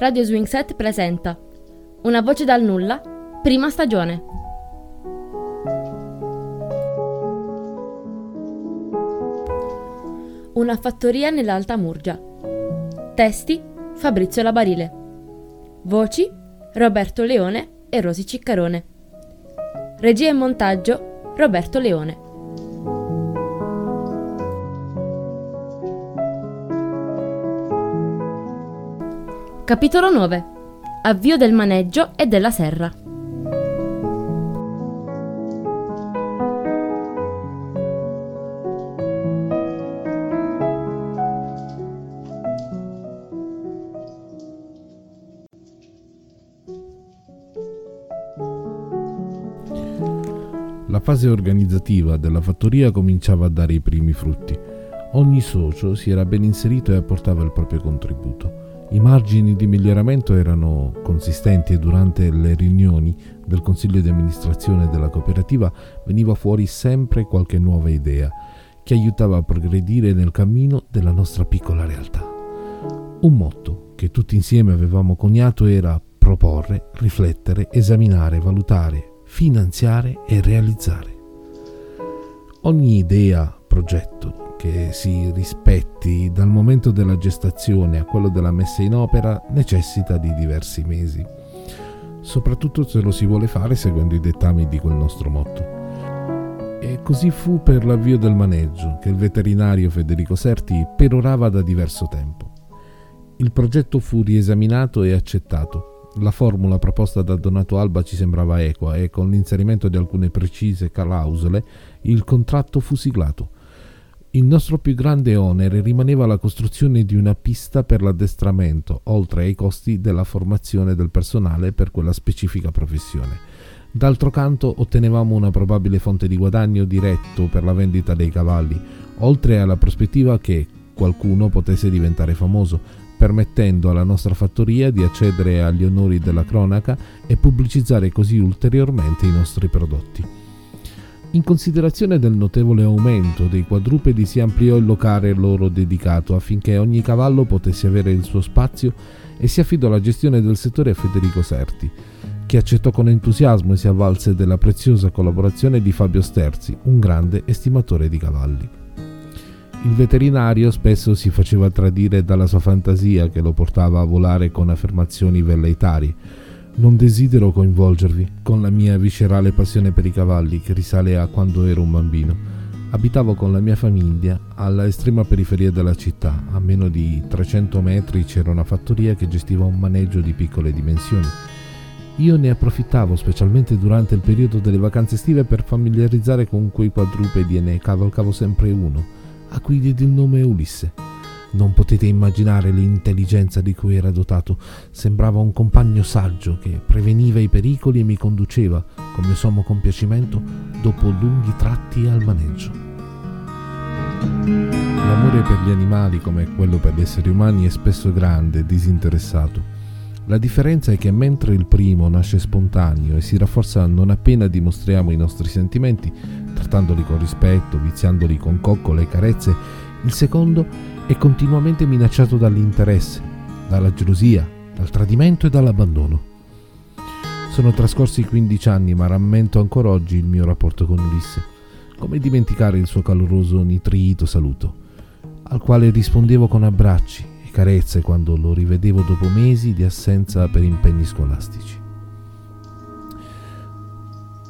Radio Swing Set presenta Una voce dal nulla, prima stagione. Una fattoria nell'Alta Murgia. Testi Fabrizio Labarile. Voci Roberto Leone e Rosi Ciccarone. Regia e montaggio Roberto Leone. Capitolo 9. Avvio del maneggio e della serra. La fase organizzativa della fattoria cominciava a dare i primi frutti. Ogni socio si era ben inserito e apportava il proprio contributo. I margini di miglioramento erano consistenti e durante le riunioni del consiglio di amministrazione della cooperativa veniva fuori sempre qualche nuova idea che aiutava a progredire nel cammino della nostra piccola realtà. Un motto che tutti insieme avevamo coniato era proporre, riflettere, esaminare, valutare, finanziare e realizzare. Ogni idea, progetto, che si rispetti dal momento della gestazione a quello della messa in opera necessita di diversi mesi, soprattutto se lo si vuole fare seguendo i dettami di quel nostro motto. E così fu per l'avvio del maneggio, che il veterinario Federico Serti perorava da diverso tempo. Il progetto fu riesaminato e accettato. La formula proposta da Donato Alba ci sembrava equa e con l'inserimento di alcune precise clausole il contratto fu siglato. Il nostro più grande onere rimaneva la costruzione di una pista per l'addestramento, oltre ai costi della formazione del personale per quella specifica professione. D'altro canto ottenevamo una probabile fonte di guadagno diretto per la vendita dei cavalli, oltre alla prospettiva che qualcuno potesse diventare famoso, permettendo alla nostra fattoria di accedere agli onori della cronaca e pubblicizzare così ulteriormente i nostri prodotti. In considerazione del notevole aumento dei quadrupedi si ampliò il locale loro dedicato affinché ogni cavallo potesse avere il suo spazio e si affidò la gestione del settore a Federico Serti, che accettò con entusiasmo e si avvalse della preziosa collaborazione di Fabio Sterzi, un grande estimatore di cavalli. Il veterinario spesso si faceva tradire dalla sua fantasia che lo portava a volare con affermazioni velleitarie. Non desidero coinvolgervi con la mia viscerale passione per i cavalli che risale a quando ero un bambino. Abitavo con la mia famiglia alla estrema periferia della città. A meno di 300 metri c'era una fattoria che gestiva un maneggio di piccole dimensioni. Io ne approfittavo specialmente durante il periodo delle vacanze estive per familiarizzare con quei quadrupedi e ne cavalcavo sempre uno, a cui diedi il nome Ulisse. Non potete immaginare l'intelligenza di cui era dotato. Sembrava un compagno saggio che preveniva i pericoli e mi conduceva, con mio sommo compiacimento, dopo lunghi tratti al maneggio. L'amore per gli animali, come quello per gli esseri umani, è spesso grande e disinteressato. La differenza è che mentre il primo nasce spontaneo e si rafforza non appena dimostriamo i nostri sentimenti, trattandoli con rispetto, viziandoli con coccole e carezze, il secondo è continuamente minacciato dall'interesse, dalla gelosia, dal tradimento e dall'abbandono. Sono trascorsi 15 anni, ma rammento ancora oggi il mio rapporto con Ulisse. Come dimenticare il suo caloroso nitrito saluto, al quale rispondevo con abbracci e carezze quando lo rivedevo dopo mesi di assenza per impegni scolastici.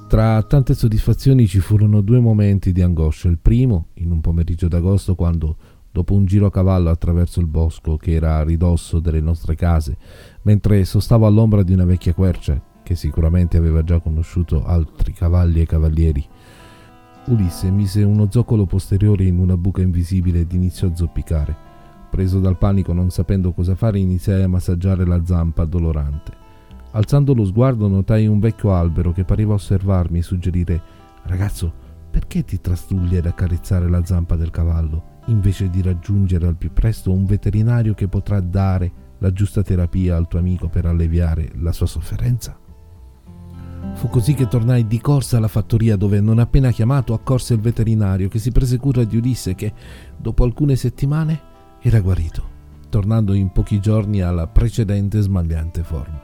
Tra tante soddisfazioni ci furono due momenti di angoscia. Il primo, in un pomeriggio d'agosto, quando dopo un giro a cavallo attraverso il bosco che era a ridosso delle nostre case, mentre sostavo all'ombra di una vecchia quercia che sicuramente aveva già conosciuto altri cavalli e cavalieri, Ulisse mise uno zoccolo posteriore in una buca invisibile ed iniziò a zoppicare. Preso dal panico, non sapendo cosa fare, iniziai a massaggiare la zampa dolorante. Alzando lo sguardo notai un vecchio albero che pareva osservarmi e suggerire: «Ragazzo, perché ti trastulli ad accarezzare la zampa del cavallo, invece di raggiungere al più presto un veterinario che potrà dare la giusta terapia al tuo amico per alleviare la sua sofferenza?» Fu così che tornai di corsa alla fattoria dove, non appena chiamato, accorse il veterinario che si prese cura di Ulisse che, dopo alcune settimane, era guarito, tornando in pochi giorni alla precedente smagliante forma.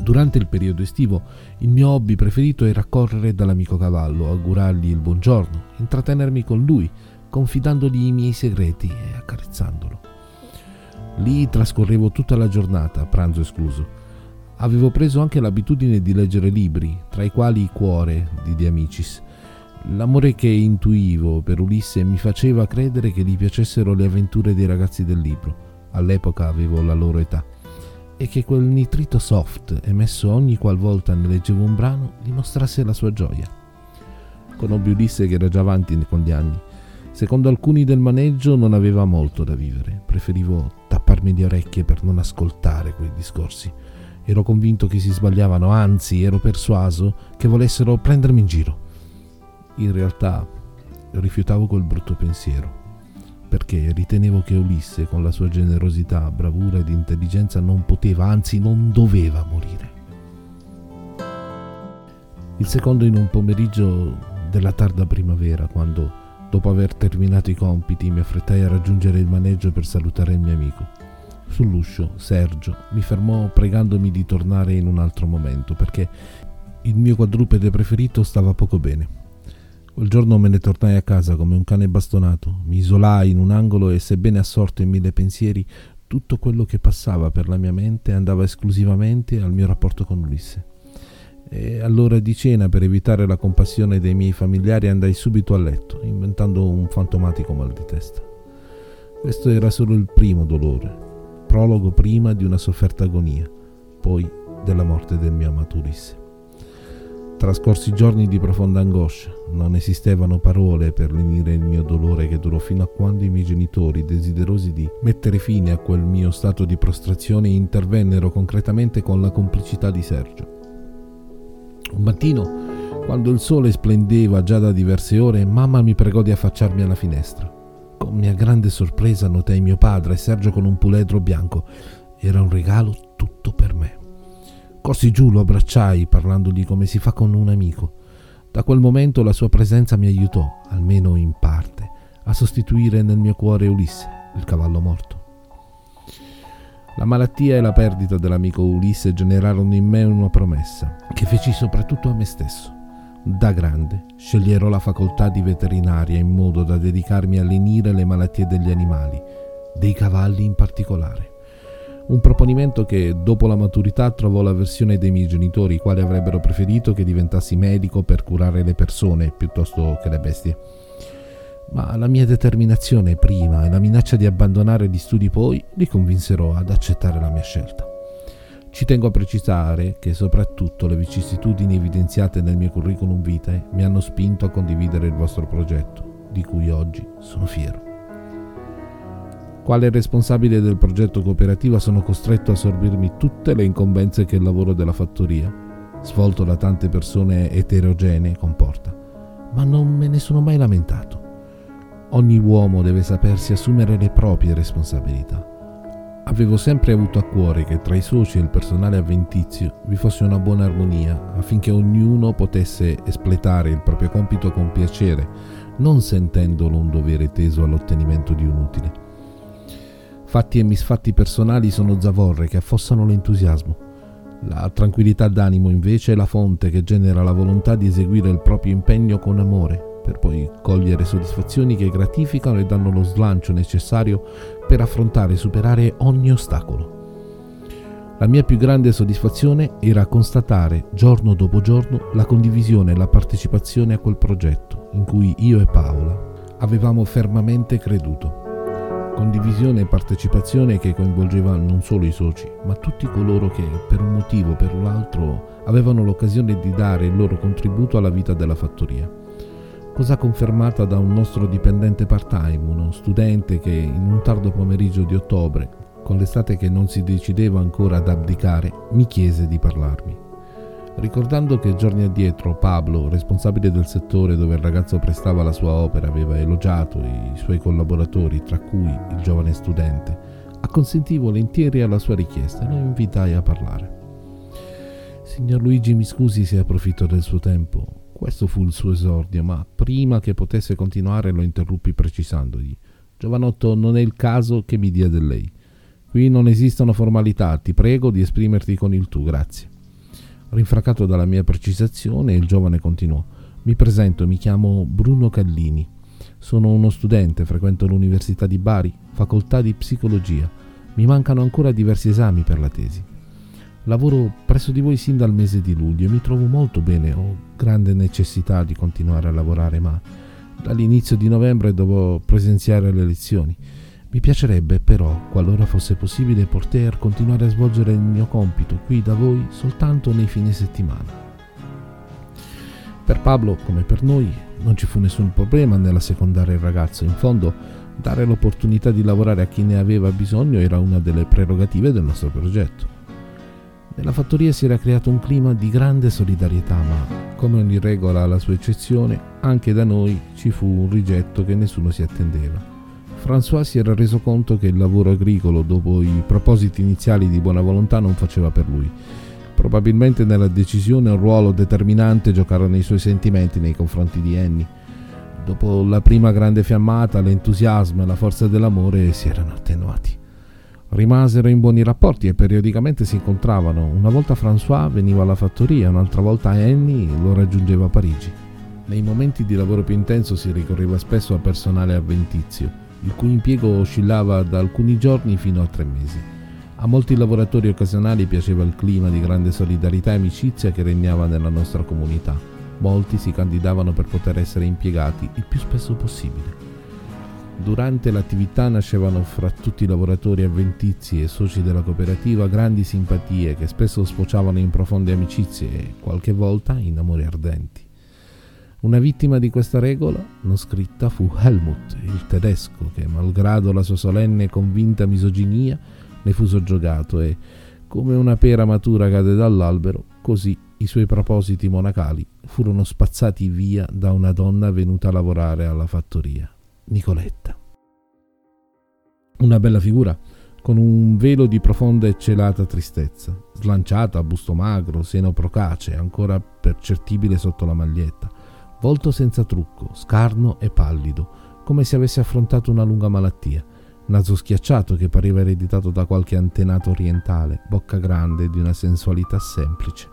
Durante il periodo estivo, il mio hobby preferito era correre dall'amico cavallo, augurargli il buongiorno, intrattenermi con lui, confidandogli i miei segreti e accarezzandolo. Lì trascorrevo tutta la giornata, pranzo escluso. Avevo preso anche l'abitudine di leggere libri, tra i quali Il cuore di De Amicis. L'amore che intuivo per Ulisse mi faceva credere che gli piacessero le avventure dei ragazzi del libro, all'epoca avevo la loro età, e che quel nitrito soft emesso ogni qualvolta ne leggevo un brano dimostrasse la sua gioia. Conobbi Ulisse che era già avanti con gli anni. Secondo alcuni del maneggio non aveva molto da vivere, preferivo tapparmi le orecchie per non ascoltare quei discorsi. Ero convinto che si sbagliavano, anzi ero persuaso che volessero prendermi in giro. In realtà rifiutavo quel brutto pensiero, perché ritenevo che Ulisse, con la sua generosità, bravura ed intelligenza, non poteva, anzi non doveva morire. Il secondo in un pomeriggio della tarda primavera, quando, dopo aver terminato i compiti, mi affrettai a raggiungere il maneggio per salutare il mio amico. Sull'uscio Sergio mi fermò pregandomi di tornare in un altro momento perché il mio quadrupede preferito stava poco bene. Quel giorno me ne tornai a casa come un cane bastonato, mi isolai in un angolo e, sebbene assorto in mille pensieri, tutto quello che passava per la mia mente andava esclusivamente al mio rapporto con Ulisse. E all'ora di cena, per evitare la compassione dei miei familiari, andai subito a letto, inventando un fantomatico mal di testa. Questo era solo il primo dolore, prologo prima di una sofferta agonia, poi della morte del mio amato Ulisse. Trascorsi giorni di profonda angoscia, non esistevano parole per lenire il mio dolore che durò fino a quando i miei genitori, desiderosi di mettere fine a quel mio stato di prostrazione, intervennero concretamente con la complicità di Sergio. Un mattino, quando il sole splendeva già da diverse ore, mamma mi pregò di affacciarmi alla finestra. Con mia grande sorpresa notai mio padre e Sergio con un puledro bianco. Era un regalo tutto per me. Corsi giù, lo abbracciai parlandogli come si fa con un amico. Da quel momento la sua presenza mi aiutò, almeno in parte, a sostituire nel mio cuore Ulisse, il cavallo morto. La malattia e la perdita dell'amico Ulisse generarono in me una promessa che feci soprattutto a me stesso. Da grande sceglierò la facoltà di veterinaria in modo da dedicarmi a lenire le malattie degli animali, dei cavalli in particolare. Un proponimento che dopo la maturità trovò l'avversione dei miei genitori, i quali avrebbero preferito che diventassi medico per curare le persone piuttosto che le bestie. Ma la mia determinazione prima e la minaccia di abbandonare gli studi poi li convinsero ad accettare la mia scelta. Ci tengo a precisare che soprattutto le vicissitudini evidenziate nel mio curriculum vitae mi hanno spinto a condividere il vostro progetto, di cui oggi sono fiero. Quale responsabile del progetto cooperativa sono costretto a sorbirmi tutte le incombenze che il lavoro della fattoria, svolto da tante persone eterogenee, comporta, ma non me ne sono mai lamentato. Ogni uomo deve sapersi assumere le proprie responsabilità. Avevo sempre avuto a cuore che tra i soci e il personale avventizio vi fosse una buona armonia, affinché ognuno potesse espletare il proprio compito con piacere, non sentendolo un dovere teso all'ottenimento di un utile. Fatti e misfatti personali sono zavorre che affossano l'entusiasmo. La tranquillità d'animo invece è la fonte che genera la volontà di eseguire il proprio impegno con amore, per poi cogliere soddisfazioni che gratificano e danno lo slancio necessario per affrontare e superare ogni ostacolo. La mia più grande soddisfazione era constatare giorno dopo giorno la condivisione e la partecipazione a quel progetto in cui io e Paola avevamo fermamente creduto. Condivisione e partecipazione che coinvolgeva non solo i soci, ma tutti coloro che, per un motivo o per un altro, avevano l'occasione di dare il loro contributo alla vita della fattoria. Cosa confermata da un nostro dipendente part-time, uno studente che in un tardo pomeriggio di ottobre, con l'estate che non si decideva ancora ad abdicare, mi chiese di parlarmi. Ricordando che giorni addietro Pablo, responsabile del settore dove il ragazzo prestava la sua opera, aveva elogiato i suoi collaboratori, tra cui il giovane studente, acconsentì volentieri alla sua richiesta e lo invitai a parlare. Signor Luigi, mi scusi se approfitto del suo tempo. Questo fu il suo esordio, ma prima che potesse continuare lo interruppi precisandogli: giovanotto, non è il caso che mi dia del lei. Qui non esistono formalità, ti prego di esprimerti con il tu, grazie. Rinfraccato dalla mia precisazione, il giovane continuò: mi presento, mi chiamo Bruno Callini. Sono uno studente, frequento l'Università di Bari, facoltà di psicologia. Mi mancano ancora diversi esami per la tesi. Lavoro presso di voi sin dal mese di luglio e mi trovo molto bene. Ho grande necessità di continuare a lavorare, ma dall'inizio di novembre devo presenziare le lezioni. Mi piacerebbe però, qualora fosse possibile, poter continuare a svolgere il mio compito qui da voi soltanto nei fine settimana. Per Pablo, come per noi, non ci fu nessun problema nell'assecondare il ragazzo. In fondo, dare l'opportunità di lavorare a chi ne aveva bisogno era una delle prerogative del nostro progetto. Nella fattoria si era creato un clima di grande solidarietà, ma, come ogni regola alla sua eccezione, anche da noi ci fu un rigetto che nessuno si attendeva. François si era reso conto che il lavoro agricolo, dopo i propositi iniziali di buona volontà, non faceva per lui. Probabilmente nella decisione un ruolo determinante giocarono i suoi sentimenti nei confronti di Annie. Dopo la prima grande fiammata, l'entusiasmo e la forza dell'amore si erano attenuati. Rimasero in buoni rapporti e periodicamente si incontravano. Una volta François veniva alla fattoria, un'altra volta Annie lo raggiungeva a Parigi. Nei momenti di lavoro più intenso si ricorreva spesso a personale avventizio, il cui impiego oscillava da alcuni giorni fino a 3 mesi. A molti lavoratori occasionali piaceva il clima di grande solidarietà e amicizia che regnava nella nostra comunità. Molti si candidavano per poter essere impiegati il più spesso possibile. Durante l'attività nascevano fra tutti i lavoratori avventizi e soci della cooperativa grandi simpatie che spesso sfociavano in profonde amicizie e qualche volta in amori ardenti. Una vittima di questa regola non scritta fu Helmut, il tedesco, che malgrado la sua solenne e convinta misoginia ne fu soggiogato e, come una pera matura cade dall'albero, così i suoi propositi monacali furono spazzati via da una donna venuta a lavorare alla fattoria, Nicoletta. Una bella figura, con un velo di profonda e celata tristezza, slanciata, busto magro, seno procace, ancora percettibile sotto la maglietta, volto senza trucco, scarno e pallido, come se avesse affrontato una lunga malattia, naso schiacciato che pareva ereditato da qualche antenato orientale, bocca grande di una sensualità semplice.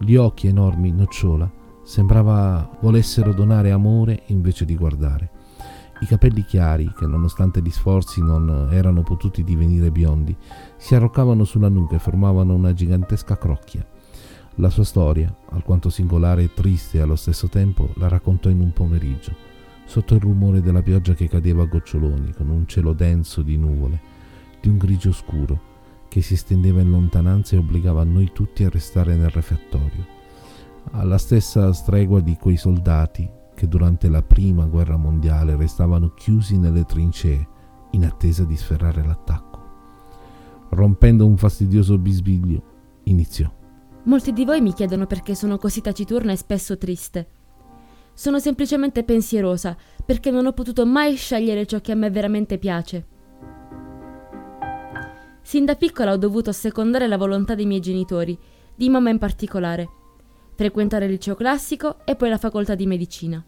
Gli occhi enormi, nocciola, sembrava volessero donare amore invece di guardare. I capelli chiari, che nonostante gli sforzi non erano potuti divenire biondi, si arroccavano sulla nuca e formavano una gigantesca crocchia. La sua storia, alquanto singolare e triste allo stesso tempo, la raccontò in un pomeriggio, sotto il rumore della pioggia che cadeva a goccioloni, con un cielo denso di nuvole, di un grigio scuro, che si estendeva in lontananza e obbligava noi tutti a restare nel refettorio, alla stessa stregua di quei soldati che durante la prima guerra mondiale restavano chiusi nelle trincee in attesa di sferrare l'attacco. Rompendo un fastidioso bisbiglio, iniziò: molti di voi mi chiedono perché sono così taciturna e spesso triste. Sono semplicemente pensierosa, perché non ho potuto mai scegliere ciò che a me veramente piace. Sin da piccola ho dovuto assecondare la volontà dei miei genitori, di mamma in particolare, frequentare il liceo classico e poi la facoltà di medicina.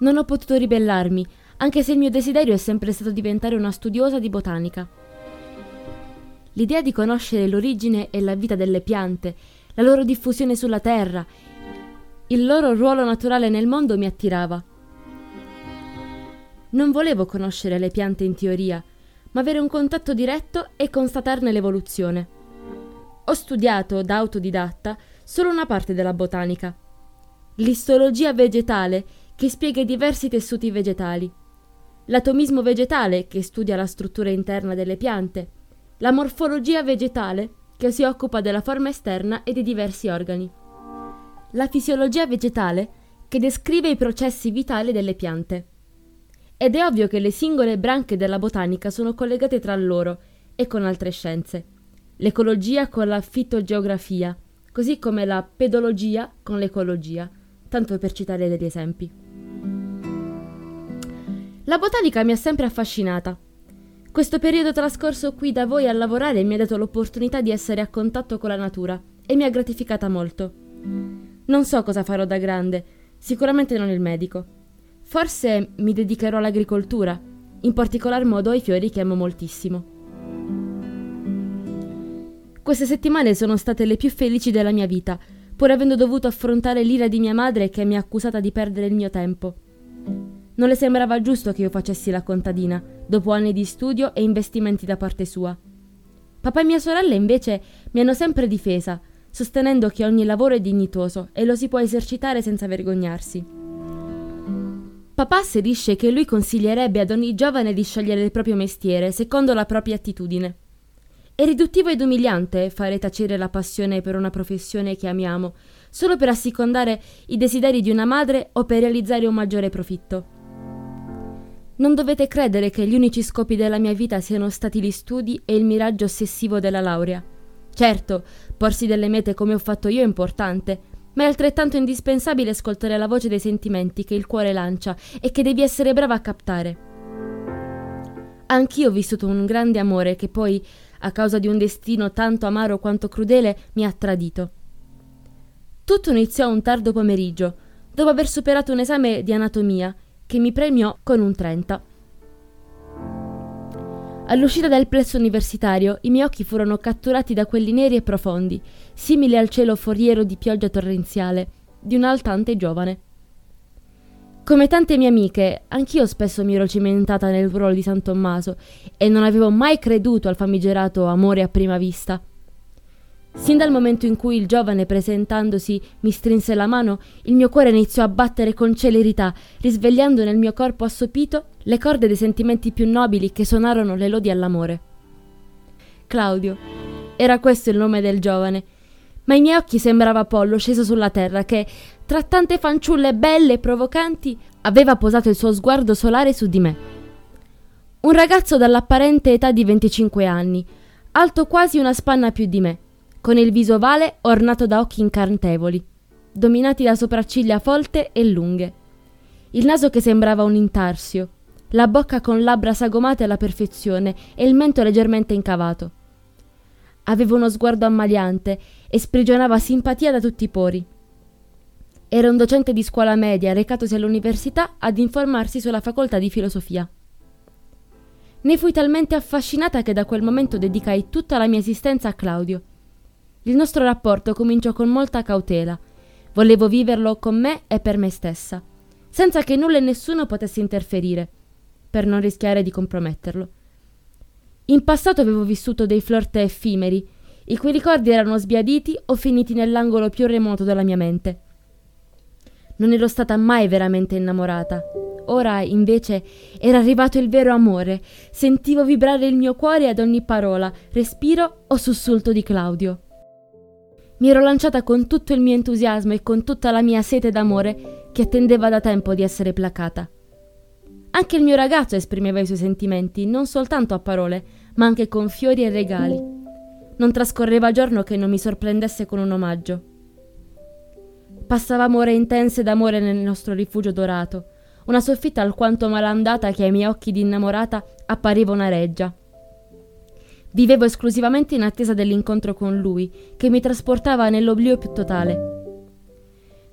Non ho potuto ribellarmi, anche se il mio desiderio è sempre stato diventare una studiosa di botanica. L'idea di conoscere l'origine e la vita delle piante, la loro diffusione sulla terra, il loro ruolo naturale nel mondo mi attirava. Non volevo conoscere le piante in teoria, ma avere un contatto diretto e constatarne l'evoluzione. Ho studiato, da autodidatta, solo una parte della botanica, l'istologia vegetale, che spiega i diversi tessuti vegetali, l'atomismo vegetale, che studia la struttura interna delle piante, la morfologia vegetale, che si occupa della forma esterna e dei diversi organi, la fisiologia vegetale, che descrive i processi vitali delle piante. Ed è ovvio che le singole branche della botanica sono collegate tra loro e con altre scienze: l'ecologia con la fitogeografia, così come la pedologia con l'ecologia, tanto per citare degli esempi. La botanica mi ha sempre affascinata. Questo periodo trascorso qui da voi a lavorare mi ha dato l'opportunità di essere a contatto con la natura e mi ha gratificata molto. Non so cosa farò da grande, sicuramente non il medico. Forse mi dedicherò all'agricoltura, in particolar modo ai fiori che amo moltissimo. Queste settimane sono state le più felici della mia vita, pur avendo dovuto affrontare l'ira di mia madre che mi ha accusata di perdere il mio tempo. Non le sembrava giusto che io facessi la contadina, dopo anni di studio e investimenti da parte sua. Papà e mia sorella invece mi hanno sempre difesa, sostenendo che ogni lavoro è dignitoso e lo si può esercitare senza vergognarsi. Papà asserisce che lui consiglierebbe ad ogni giovane di scegliere il proprio mestiere secondo la propria attitudine. È riduttivo ed umiliante fare tacere la passione per una professione che amiamo, solo per assecondare i desideri di una madre o per realizzare un maggiore profitto. Non dovete credere che gli unici scopi della mia vita siano stati gli studi e il miraggio ossessivo della laurea. Certo, porsi delle mete come ho fatto io è importante, ma è altrettanto indispensabile ascoltare la voce dei sentimenti che il cuore lancia e che devi essere brava a captare. Anch'io ho vissuto un grande amore che poi, a causa di un destino tanto amaro quanto crudele, mi ha tradito. Tutto iniziò un tardo pomeriggio, dopo aver superato un esame di anatomia che mi premiò con un 30. All'uscita dal plesso universitario, i miei occhi furono catturati da quelli neri e profondi, simili al cielo foriero di pioggia torrenziale, di un'altante giovane. Come tante mie amiche, anch'io spesso mi ero cimentata nel ruolo di San Tommaso e non avevo mai creduto al famigerato amore a prima vista. Sin dal momento in cui il giovane, presentandosi, mi strinse la mano, il mio cuore iniziò a battere con celerità, risvegliando nel mio corpo assopito le corde dei sentimenti più nobili che suonarono le lodi all'amore. Claudio. Era questo il nome del giovane. Ma ai miei occhi sembrava Apollo sceso sulla terra che, tra tante fanciulle belle e provocanti, aveva posato il suo sguardo solare su di me. Un ragazzo dall'apparente età di 25 anni, alto quasi una spanna più di me, con il viso ovale ornato da occhi incantevoli, dominati da sopracciglia folte e lunghe, il naso che sembrava un intarsio, la bocca con labbra sagomate alla perfezione e il mento leggermente incavato. Aveva uno sguardo ammaliante e sprigionava simpatia da tutti i pori. Era un docente di scuola media recatosi all'università ad informarsi sulla facoltà di filosofia. Ne fui talmente affascinata che da quel momento dedicai tutta la mia esistenza a Claudio. Il nostro rapporto cominciò con molta cautela. Volevo viverlo con me e per me stessa, senza che nulla e nessuno potesse interferire, per non rischiare di comprometterlo. In passato avevo vissuto dei flirt effimeri, i cui ricordi erano sbiaditi o finiti nell'angolo più remoto della mia mente. Non ero stata mai veramente innamorata. Ora, invece, era arrivato il vero amore. Sentivo vibrare il mio cuore ad ogni parola, respiro o sussulto di Claudio. Mi ero lanciata con tutto il mio entusiasmo e con tutta la mia sete d'amore che attendeva da tempo di essere placata. Anche il mio ragazzo esprimeva i suoi sentimenti, non soltanto a parole, ma anche con fiori e regali. Non trascorreva giorno che non mi sorprendesse con un omaggio. Passavamo ore intense d'amore nel nostro rifugio dorato, una soffitta alquanto malandata che ai miei occhi di innamorata appariva una reggia. Vivevo esclusivamente in attesa dell'incontro con lui, che mi trasportava nell'oblio più totale.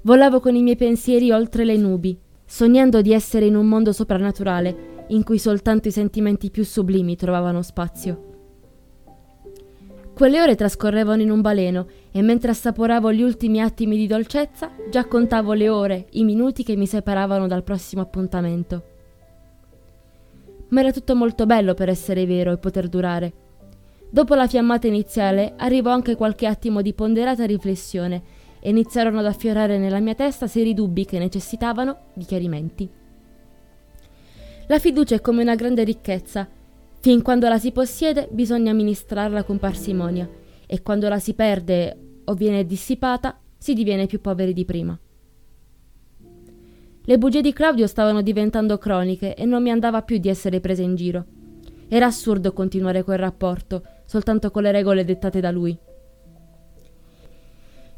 Volavo con i miei pensieri oltre le nubi, sognando di essere in un mondo soprannaturale in cui soltanto i sentimenti più sublimi trovavano spazio. Quelle ore trascorrevano in un baleno e mentre assaporavo gli ultimi attimi di dolcezza, già contavo le ore, i minuti che mi separavano dal prossimo appuntamento. Ma era tutto molto bello per essere vero e poter durare. Dopo la fiammata iniziale arrivò anche qualche attimo di ponderata riflessione e iniziarono ad affiorare nella mia testa seri dubbi che necessitavano di chiarimenti. La fiducia è come una grande ricchezza. Fin quando la si possiede bisogna amministrarla con parsimonia e quando la si perde o viene dissipata si diviene più poveri di prima. Le bugie di Claudio stavano diventando croniche e non mi andava più di essere presa in giro. Era assurdo continuare quel rapporto soltanto con le regole dettate da lui.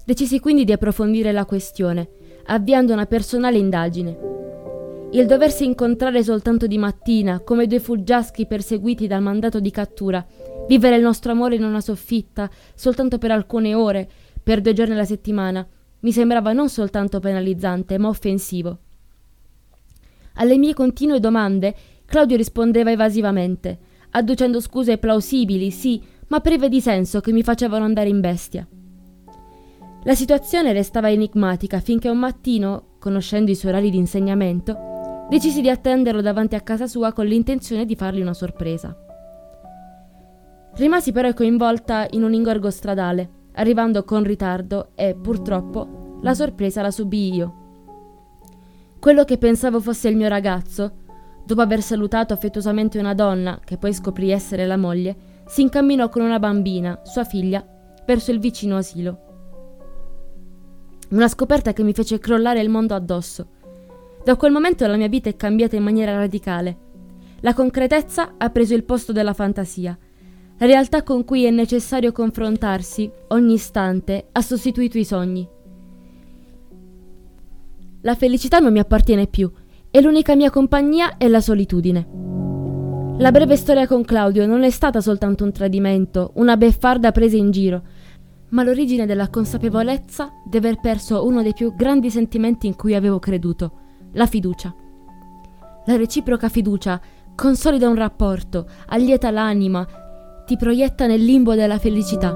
Decisi quindi di approfondire la questione, avviando una personale indagine. Il doversi incontrare soltanto di mattina, come due fuggiaschi perseguiti dal mandato di cattura, vivere il nostro amore in una soffitta, soltanto per alcune ore, per 2 giorni alla settimana, mi sembrava non soltanto penalizzante, ma offensivo. Alle mie continue domande, Claudio rispondeva evasivamente, adducendo scuse plausibili, sì, ma prive di senso che mi facevano andare in bestia. La situazione restava enigmatica finché un mattino, conoscendo i suoi orari di insegnamento, decisi di attenderlo davanti a casa sua con l'intenzione di fargli una sorpresa. Rimasi però coinvolta in un ingorgo stradale, arrivando con ritardo e, purtroppo, la sorpresa la subì io. Quello che pensavo fosse il mio ragazzo, dopo aver salutato affettuosamente una donna, che poi scoprì essere la moglie, si incamminò con una bambina, sua figlia, verso il vicino asilo. Una scoperta che mi fece crollare il mondo addosso. Da quel momento la mia vita è cambiata in maniera radicale. La concretezza ha preso il posto della fantasia. La realtà con cui è necessario confrontarsi ogni istante ha sostituito i sogni. La felicità non mi appartiene più e l'unica mia compagnia è la solitudine. La breve storia con Claudio non è stata soltanto un tradimento, una beffarda presa in giro, ma l'origine della consapevolezza di aver perso uno dei più grandi sentimenti in cui avevo creduto. La fiducia. La reciproca fiducia consolida un rapporto, allieta l'anima, ti proietta nel limbo della felicità.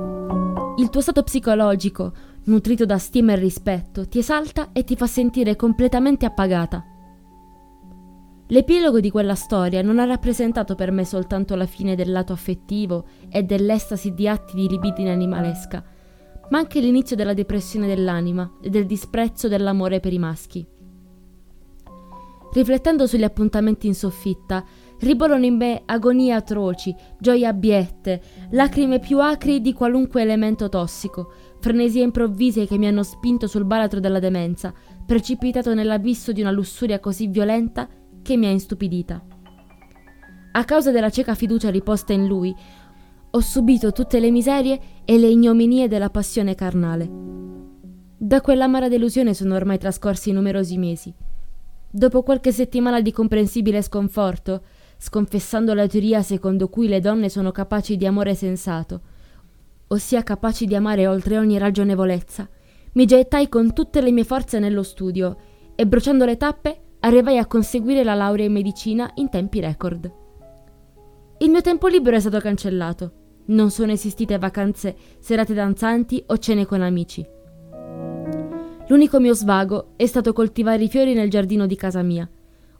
Il tuo stato psicologico, nutrito da stima e rispetto, ti esalta e ti fa sentire completamente appagata. L'epilogo di quella storia non ha rappresentato per me soltanto la fine del lato affettivo e dell'estasi di atti di libidine animalesca, ma anche l'inizio della depressione dell'anima e del disprezzo dell'amore per i maschi. Riflettendo sugli appuntamenti in soffitta, ribollono in me agonie atroci, gioie abiette, lacrime più acri di qualunque elemento tossico, frenesie improvvise che mi hanno spinto sul baratro della demenza, precipitato nell'abisso di una lussuria così violenta che mi ha istupidita. A causa della cieca fiducia riposta in lui, ho subito tutte le miserie e le ignominie della passione carnale. Da quell'amara delusione sono ormai trascorsi numerosi mesi. Dopo qualche settimana di comprensibile sconforto, sconfessando la teoria secondo cui le donne sono capaci di amore sensato, ossia capaci di amare oltre ogni ragionevolezza, mi gettai con tutte le mie forze nello studio e, bruciando le tappe, arrivai a conseguire la laurea in medicina in tempi record. Il mio tempo libero è stato cancellato. Non sono esistite vacanze, serate danzanti o cene con amici. L'unico mio svago è stato coltivare i fiori nel giardino di casa mia,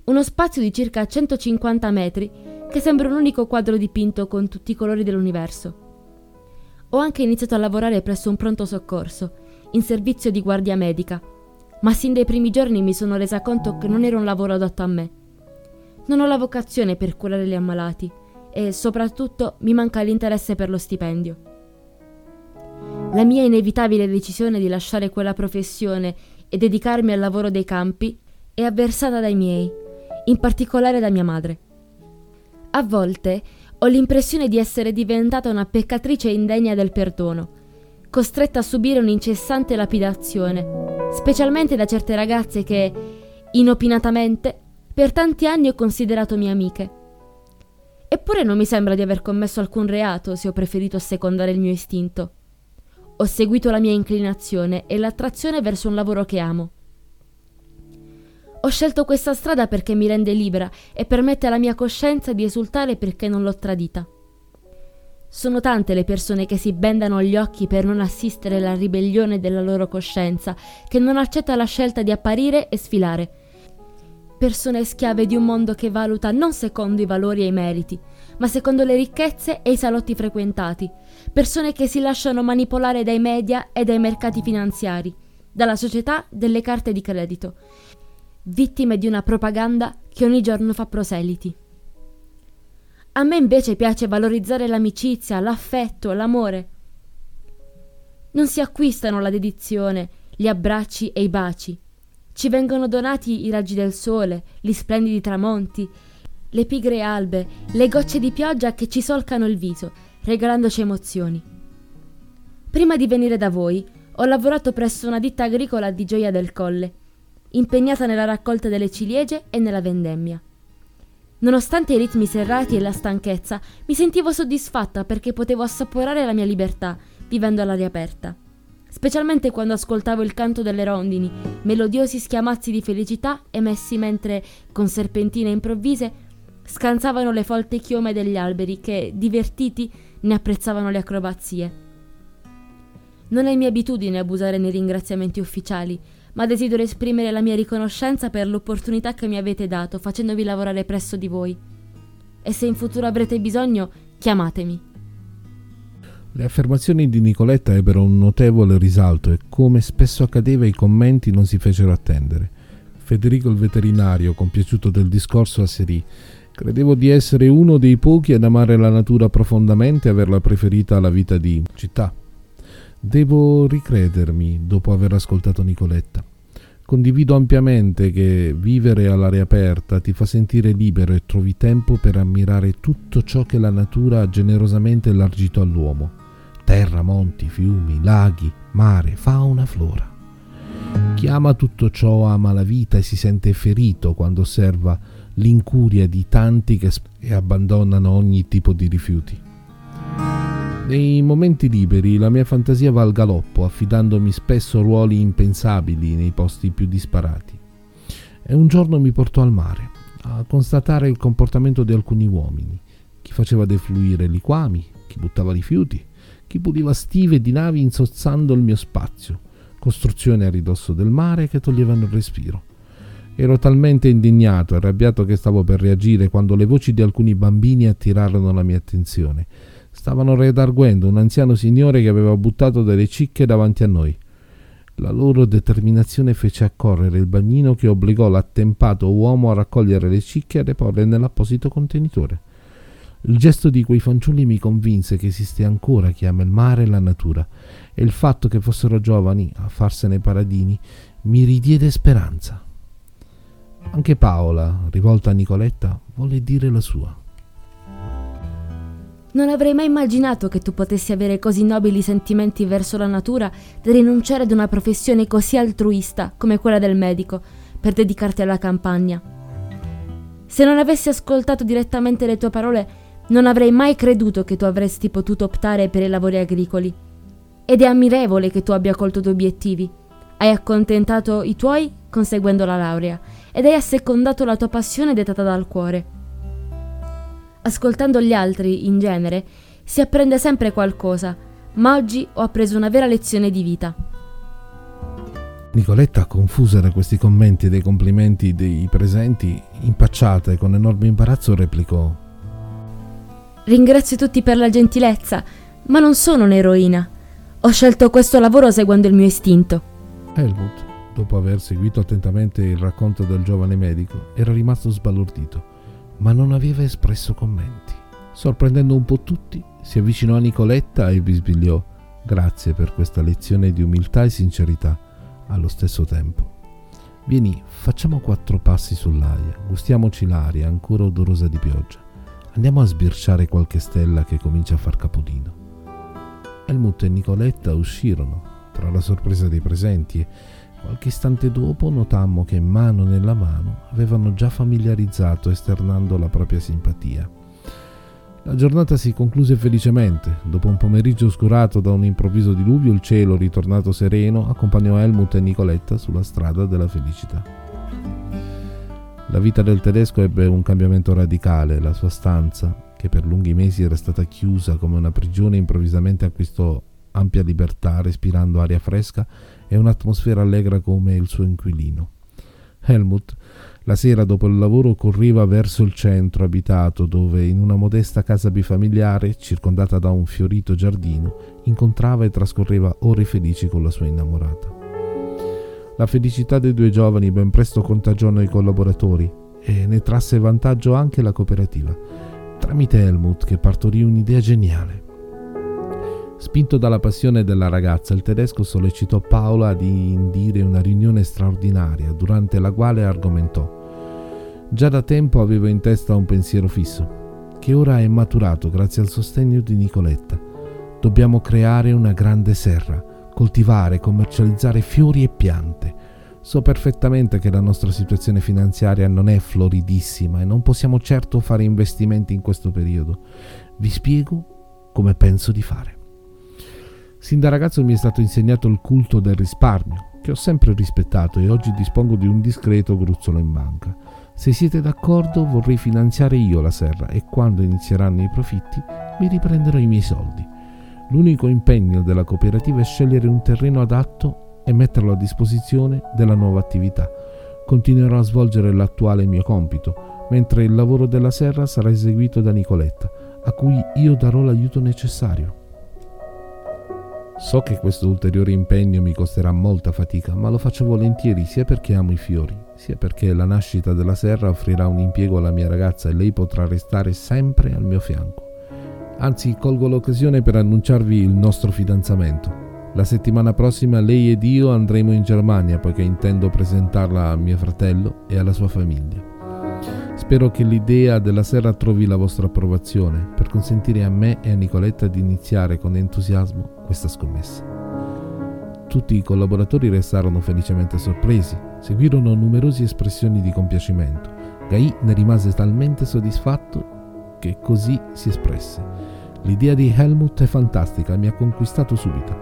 uno spazio di circa 150 metri che sembra un unico quadro dipinto con tutti i colori dell'universo. Ho anche iniziato a lavorare presso un pronto soccorso, in servizio di guardia medica, ma sin dai primi giorni mi sono resa conto che non era un lavoro adatto a me. Non ho la vocazione per curare gli ammalati e, soprattutto, mi manca l'interesse per lo stipendio. La mia inevitabile decisione di lasciare quella professione e dedicarmi al lavoro dei campi è avversata dai miei, in particolare da mia madre. A volte ho l'impressione di essere diventata una peccatrice indegna del perdono, costretta a subire un'incessante lapidazione, specialmente da certe ragazze che, inopinatamente, per tanti anni ho considerato mie amiche. Eppure non mi sembra di aver commesso alcun reato se ho preferito assecondare il mio istinto. Ho seguito la mia inclinazione e l'attrazione verso un lavoro che amo. Ho scelto questa strada perché mi rende libera e permette alla mia coscienza di esultare perché non l'ho tradita. Sono tante le persone che si bendano gli occhi per non assistere alla ribellione della loro coscienza, che non accetta la scelta di apparire e sfilare. Persone schiave di un mondo che valuta non secondo i valori e i meriti, ma secondo le ricchezze e i salotti frequentati, persone che si lasciano manipolare dai media e dai mercati finanziari, dalla società delle carte di credito, vittime di una propaganda che ogni giorno fa proseliti. A me invece piace valorizzare l'amicizia, l'affetto, l'amore. Non si acquistano la dedizione, gli abbracci e i baci. Ci vengono donati i raggi del sole, gli splendidi tramonti, le pigre albe, le gocce di pioggia che ci solcano il viso, regalandoci emozioni. Prima di venire da voi, ho lavorato presso una ditta agricola di Gioia del Colle. impegnata nella raccolta delle ciliegie e nella vendemmia. Nonostante i ritmi serrati e la stanchezza, mi sentivo soddisfatta perché potevo assaporare la mia libertà, vivendo all'aria aperta. Specialmente quando ascoltavo il canto delle rondini, melodiosi schiamazzi di felicità emessi mentre, con serpentine improvvise, scansavano le folte chiome degli alberi che, divertiti, ne apprezzavano le acrobazie. Non è mia abitudine abusare nei ringraziamenti ufficiali, ma desidero esprimere la mia riconoscenza per l'opportunità che mi avete dato facendovi lavorare presso di voi. E se in futuro avrete bisogno, chiamatemi. Le affermazioni di Nicoletta ebbero un notevole risalto e, come spesso accadeva, i commenti non si fecero attendere. Federico il veterinario, compiaciuto del discorso, asserì: «Credevo di essere uno dei pochi ad amare la natura profondamente e averla preferita alla vita di città. Devo ricredermi dopo aver ascoltato Nicoletta. Condivido ampiamente che vivere all'aria aperta ti fa sentire libero e trovi tempo per ammirare tutto ciò che la natura ha generosamente elargito all'uomo. Terra, monti, fiumi, laghi, mare, fauna, flora. Chi ama tutto ciò ama la vita e si sente ferito quando osserva l'incuria di tanti che abbandonano ogni tipo di rifiuti. Nei momenti liberi la mia fantasia va al galoppo, affidandomi spesso ruoli impensabili nei posti più disparati. E un giorno mi portò al mare, a constatare il comportamento di alcuni uomini, chi faceva defluire liquami, chi buttava rifiuti, chi puliva stive di navi insozzando il mio spazio, costruzioni a ridosso del mare che toglievano il respiro. Ero talmente indignato e arrabbiato che stavo per reagire quando le voci di alcuni bambini attirarono la mia attenzione. Stavano redarguendo un anziano signore che aveva buttato delle cicche davanti a noi. La loro determinazione fece accorrere il bagnino che obbligò l'attempato uomo a raccogliere le cicche e deporle nell'apposito contenitore. Il gesto di quei fanciulli mi convinse che esiste ancora chi ama il mare e la natura, e il fatto che fossero giovani a farsene paradini mi ridiede speranza». Anche Paola, rivolta a Nicoletta, volle dire la sua. «Non avrei mai immaginato che tu potessi avere così nobili sentimenti verso la natura da rinunciare ad una professione così altruista come quella del medico per dedicarti alla campagna. Se non avessi ascoltato direttamente le tue parole, non avrei mai creduto che tu avresti potuto optare per i lavori agricoli. Ed è ammirevole che tu abbia colto due obiettivi. Hai accontentato i tuoi conseguendo la laurea ed hai assecondato la tua passione dettata dal cuore. Ascoltando gli altri, in genere, si apprende sempre qualcosa, ma oggi ho appreso una vera lezione di vita». Nicoletta, confusa da questi commenti e dai complimenti dei presenti, impacciata e con enorme imbarazzo, replicò: «Ringrazio tutti per la gentilezza, ma non sono un'eroina. Ho scelto questo lavoro seguendo il mio istinto». Helmut, dopo aver seguito attentamente il racconto del giovane medico, era rimasto sbalordito, ma non aveva espresso commenti. Sorprendendo un po' tutti, si avvicinò a Nicoletta e bisbigliò: «Grazie per questa lezione di umiltà e sincerità allo stesso tempo. Vieni, facciamo 4 passi sull'aia, gustiamoci l'aria ancora odorosa di pioggia, andiamo a sbirciare qualche stella che comincia a far capolino». Helmut e Nicoletta uscirono, tra la sorpresa dei presenti, e qualche istante dopo notammo che mano nella mano avevano già familiarizzato esternando la propria simpatia. La giornata si concluse felicemente. Dopo un pomeriggio oscurato da un improvviso diluvio, il cielo, ritornato sereno, accompagnò Helmut e Nicoletta sulla strada della felicità. La vita del tedesco ebbe un cambiamento radicale. La sua stanza, che per lunghi mesi era stata chiusa come una prigione, improvvisamente acquistò ampia libertà, respirando aria fresca e un'atmosfera allegra come il suo inquilino. Helmut, la sera dopo il lavoro, correva verso il centro abitato, dove, in una modesta casa bifamiliare circondata da un fiorito giardino, incontrava e trascorreva ore felici con la sua innamorata. La felicità dei due giovani ben presto contagiò i collaboratori e ne trasse vantaggio anche la cooperativa, tramite Helmut, che partorì un'idea geniale. Spinto dalla passione della ragazza, il tedesco sollecitò Paola ad indire una riunione straordinaria, durante la quale argomentò: «Già da tempo avevo in testa un pensiero fisso, che ora è maturato grazie al sostegno di Nicoletta. Dobbiamo creare una grande serra, coltivare e commercializzare fiori e piante. So perfettamente che la nostra situazione finanziaria non è floridissima e non possiamo certo fare investimenti in questo periodo. Vi spiego come penso di fare. Sin da ragazzo mi è stato insegnato il culto del risparmio, che ho sempre rispettato, e oggi dispongo di un discreto gruzzolo in banca. Se siete d'accordo, vorrei finanziare io la serra e quando inizieranno i profitti mi riprenderò i miei soldi. L'unico impegno della cooperativa è scegliere un terreno adatto e metterlo a disposizione della nuova attività. Continuerò a svolgere l'attuale mio compito, mentre il lavoro della serra sarà eseguito da Nicoletta, a cui io darò l'aiuto necessario. So che questo ulteriore impegno mi costerà molta fatica, ma lo faccio volentieri sia perché amo i fiori, sia perché la nascita della serra offrirà un impiego alla mia ragazza e lei potrà restare sempre al mio fianco. Anzi, colgo l'occasione per annunciarvi il nostro fidanzamento. La settimana prossima lei ed io andremo in Germania, poiché intendo presentarla a mio fratello e alla sua famiglia. Spero che l'idea della serra trovi la vostra approvazione per consentire a me e a Nicoletta di iniziare con entusiasmo questa scommessa. Tutti i collaboratori restarono felicemente sorpresi, seguirono numerose espressioni di compiacimento. Gai ne rimase talmente soddisfatto che così si espresse: "L'idea di Helmut è fantastica, mi ha conquistato subito,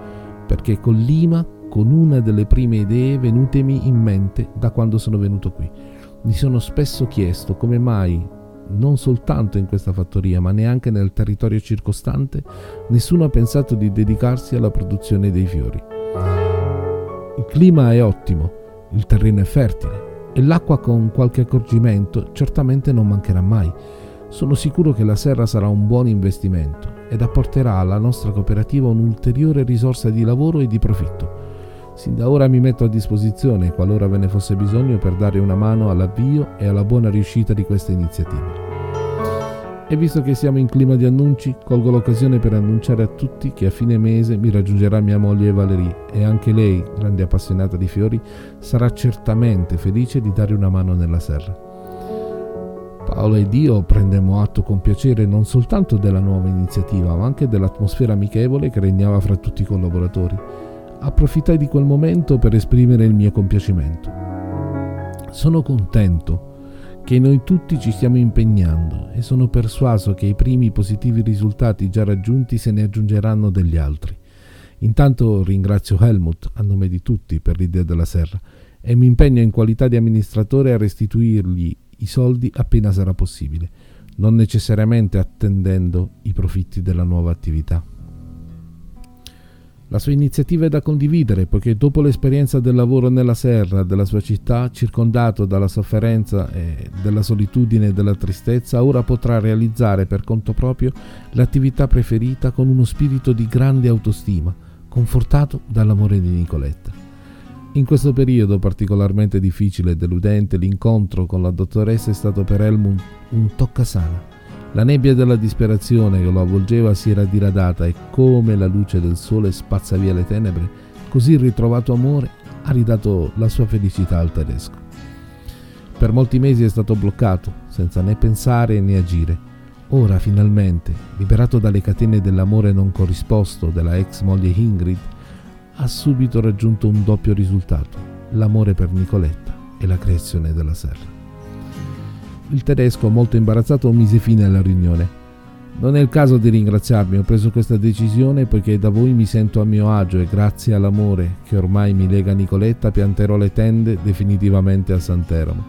perché collima con una delle prime idee venutemi in mente da quando sono venuto qui. Mi sono spesso chiesto come mai, non soltanto in questa fattoria, ma neanche nel territorio circostante, nessuno ha pensato di dedicarsi alla produzione dei fiori. Il clima è ottimo, il terreno è fertile e l'acqua con qualche accorgimento certamente non mancherà mai. Sono sicuro che la serra sarà un buon investimento ed apporterà alla nostra cooperativa un'ulteriore risorsa di lavoro e di profitto. Sin da ora mi metto a disposizione, qualora ve ne fosse bisogno, per dare una mano all'avvio e alla buona riuscita di questa iniziativa. E visto che siamo in clima di annunci, colgo l'occasione per annunciare a tutti che a fine mese mi raggiungerà mia moglie Valerie, e anche lei, grande appassionata di fiori, sarà certamente felice di dare una mano nella serra." Paola ed io prendemmo atto con piacere non soltanto della nuova iniziativa, ma anche dell'atmosfera amichevole che regnava fra tutti i collaboratori. Approfittai di quel momento per esprimere il mio compiacimento. Sono contento che noi tutti ci stiamo impegnando e sono persuaso che i primi positivi risultati già raggiunti se ne aggiungeranno degli altri. Intanto ringrazio Helmut a nome di tutti per l'idea della serra e mi impegno in qualità di amministratore a restituirgli i soldi appena sarà possibile, non necessariamente attendendo i profitti della nuova attività. La sua iniziativa è da condividere, poiché dopo l'esperienza del lavoro nella serra della sua città, circondato dalla sofferenza e della solitudine e della tristezza, ora potrà realizzare per conto proprio l'attività preferita con uno spirito di grande autostima, confortato dall'amore di Nicoletta. In questo periodo particolarmente difficile e deludente, l'incontro con la dottoressa è stato per Helmut un toccasana. La nebbia della disperazione che lo avvolgeva si era diradata e, come la luce del sole spazza via le tenebre, così il ritrovato amore ha ridato la sua felicità al tedesco. Per molti mesi è stato bloccato, senza né pensare né agire. Ora, finalmente, liberato dalle catene dell'amore non corrisposto della ex moglie Ingrid, ha subito raggiunto un doppio risultato: l'amore per Nicoletta e la creazione della serra. Il tedesco, molto imbarazzato, mise fine alla riunione. "Non è il caso di ringraziarmi, ho preso questa decisione poiché da voi mi sento a mio agio e grazie all'amore che ormai mi lega a Nicoletta pianterò le tende definitivamente a Santeramo.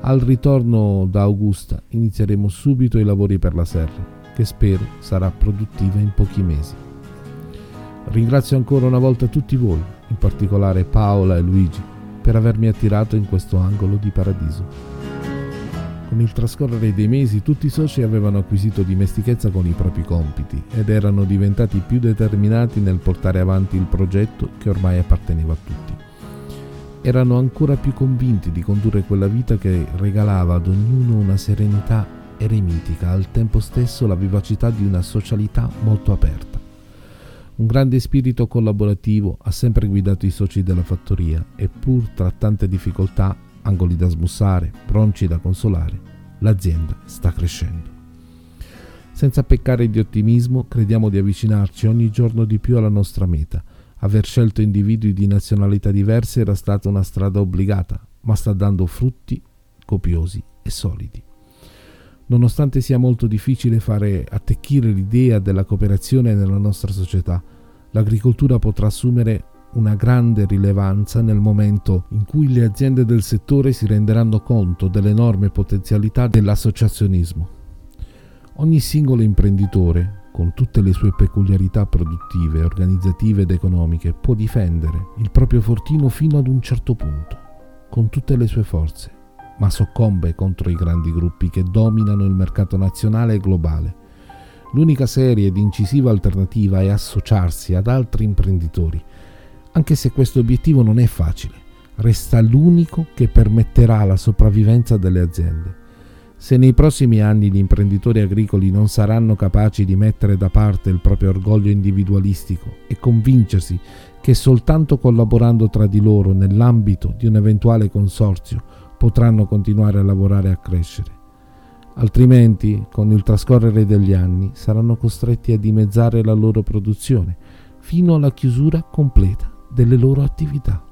Al ritorno da Augusta inizieremo subito i lavori per la serra, che spero sarà produttiva in pochi mesi. Ringrazio ancora una volta tutti voi, in particolare Paola e Luigi, per avermi attirato in questo angolo di paradiso." Con il trascorrere dei mesi tutti i soci avevano acquisito dimestichezza con i propri compiti ed erano diventati più determinati nel portare avanti il progetto che ormai apparteneva a tutti. Erano ancora più convinti di condurre quella vita che regalava ad ognuno una serenità eremitica, al tempo stesso la vivacità di una socialità molto aperta. Un grande spirito collaborativo ha sempre guidato i soci della fattoria e, pur tra tante difficoltà, angoli da smussare, bronci da consolare, l'azienda sta crescendo. Senza peccare di ottimismo, crediamo di avvicinarci ogni giorno di più alla nostra meta, Aver scelto individui di nazionalità diverse era stata una strada obbligata, ma sta dando frutti copiosi e solidi. Nonostante sia molto difficile fare attecchire l'idea della cooperazione nella nostra società, l'agricoltura potrà assumere una grande rilevanza nel momento in cui le aziende del settore si renderanno conto dell'enorme potenzialità dell'associazionismo. Ogni singolo imprenditore, con tutte le sue peculiarità produttive, organizzative ed economiche, può difendere il proprio fortino fino ad un certo punto, con tutte le sue forze, ma soccombe contro i grandi gruppi che dominano il mercato nazionale e globale. L'unica seria ed incisiva alternativa è associarsi ad altri imprenditori, anche se questo obiettivo non è facile, resta l'unico che permetterà la sopravvivenza delle aziende. Se nei prossimi anni gli imprenditori agricoli non saranno capaci di mettere da parte il proprio orgoglio individualistico e convincersi che soltanto collaborando tra di loro nell'ambito di un eventuale consorzio potranno continuare a lavorare e a crescere, altrimenti con il trascorrere degli anni saranno costretti a dimezzare la loro produzione fino alla chiusura completa delle loro attività.